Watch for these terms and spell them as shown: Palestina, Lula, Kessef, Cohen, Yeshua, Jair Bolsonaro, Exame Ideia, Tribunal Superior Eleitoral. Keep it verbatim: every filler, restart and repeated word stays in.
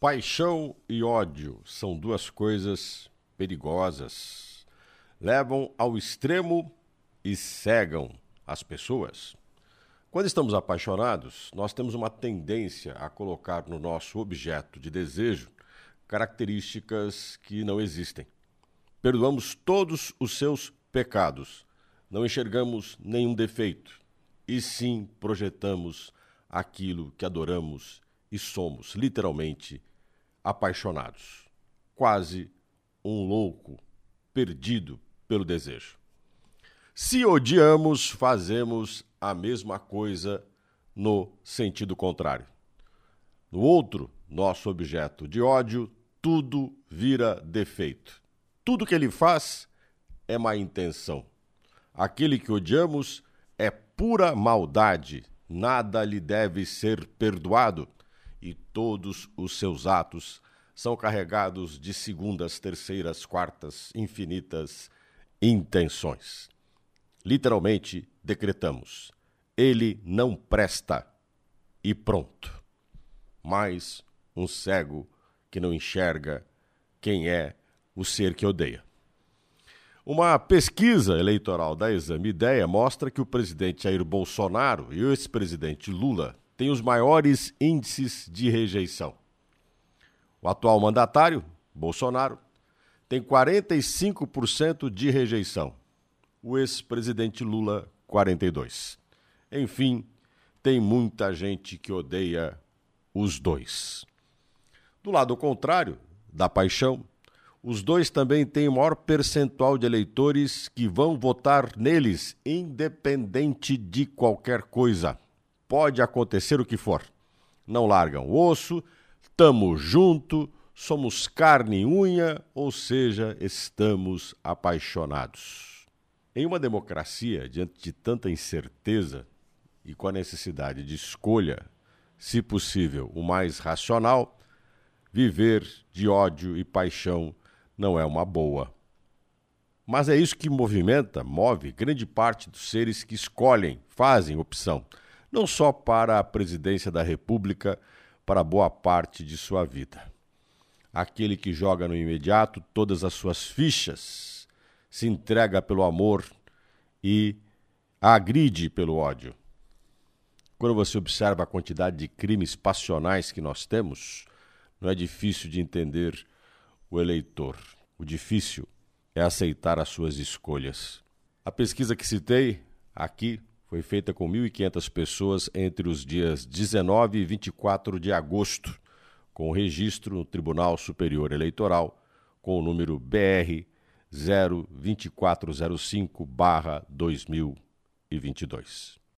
Paixão e ódio são duas coisas perigosas. Levam ao extremo e cegam as pessoas. Quando estamos apaixonados, nós temos uma tendência a colocar no nosso objeto de desejo características que não existem. Perdoamos todos os seus pecados. Não enxergamos nenhum defeito. E sim projetamos aquilo que adoramos e somos, literalmente, apaixonados. Quase um louco perdido pelo desejo. Se odiamos, fazemos a mesma coisa no sentido contrário. No outro, nosso objeto de ódio, tudo vira defeito. Tudo que ele faz é má intenção. Aquele que odiamos é pura maldade. Nada lhe deve ser perdoado. E todos os seus atos são carregados de segundas, terceiras, quartas, infinitas intenções. Literalmente, decretamos. Ele não presta. E pronto. Mais um cego que não enxerga quem é o ser que odeia. Uma pesquisa eleitoral da Exame Ideia mostra que o presidente Jair Bolsonaro e o ex-presidente Lula tem os maiores índices de rejeição. O atual mandatário, Bolsonaro, tem quarenta e cinco por cento de rejeição. O ex-presidente Lula, quarenta e dois por cento. Enfim, tem muita gente que odeia os dois. Do lado contrário, da paixão, os dois também têm o maior percentual de eleitores que vão votar neles, independente de qualquer coisa. Pode acontecer o que for. Não largam o osso, tamo junto, somos carne e unha, ou seja, estamos apaixonados. Em uma democracia, diante de tanta incerteza e com a necessidade de escolha, se possível, o mais racional, viver de ódio e paixão não é uma boa. Mas é isso que movimenta, move grande parte dos seres que escolhem, fazem opção. Não só para a presidência da República, para boa parte de sua vida. Aquele que joga no imediato todas as suas fichas, se entrega pelo amor e agride pelo ódio. Quando você observa a quantidade de crimes passionais que nós temos, não é difícil de entender o eleitor. O difícil é aceitar as suas escolhas. A pesquisa que citei aqui foi feita com mil e quinhentas pessoas entre os dias dezenove e vinte e quatro de agosto, com registro no Tribunal Superior Eleitoral, com o número B R zero dois quatro zero cinco barra dois mil e vinte e dois.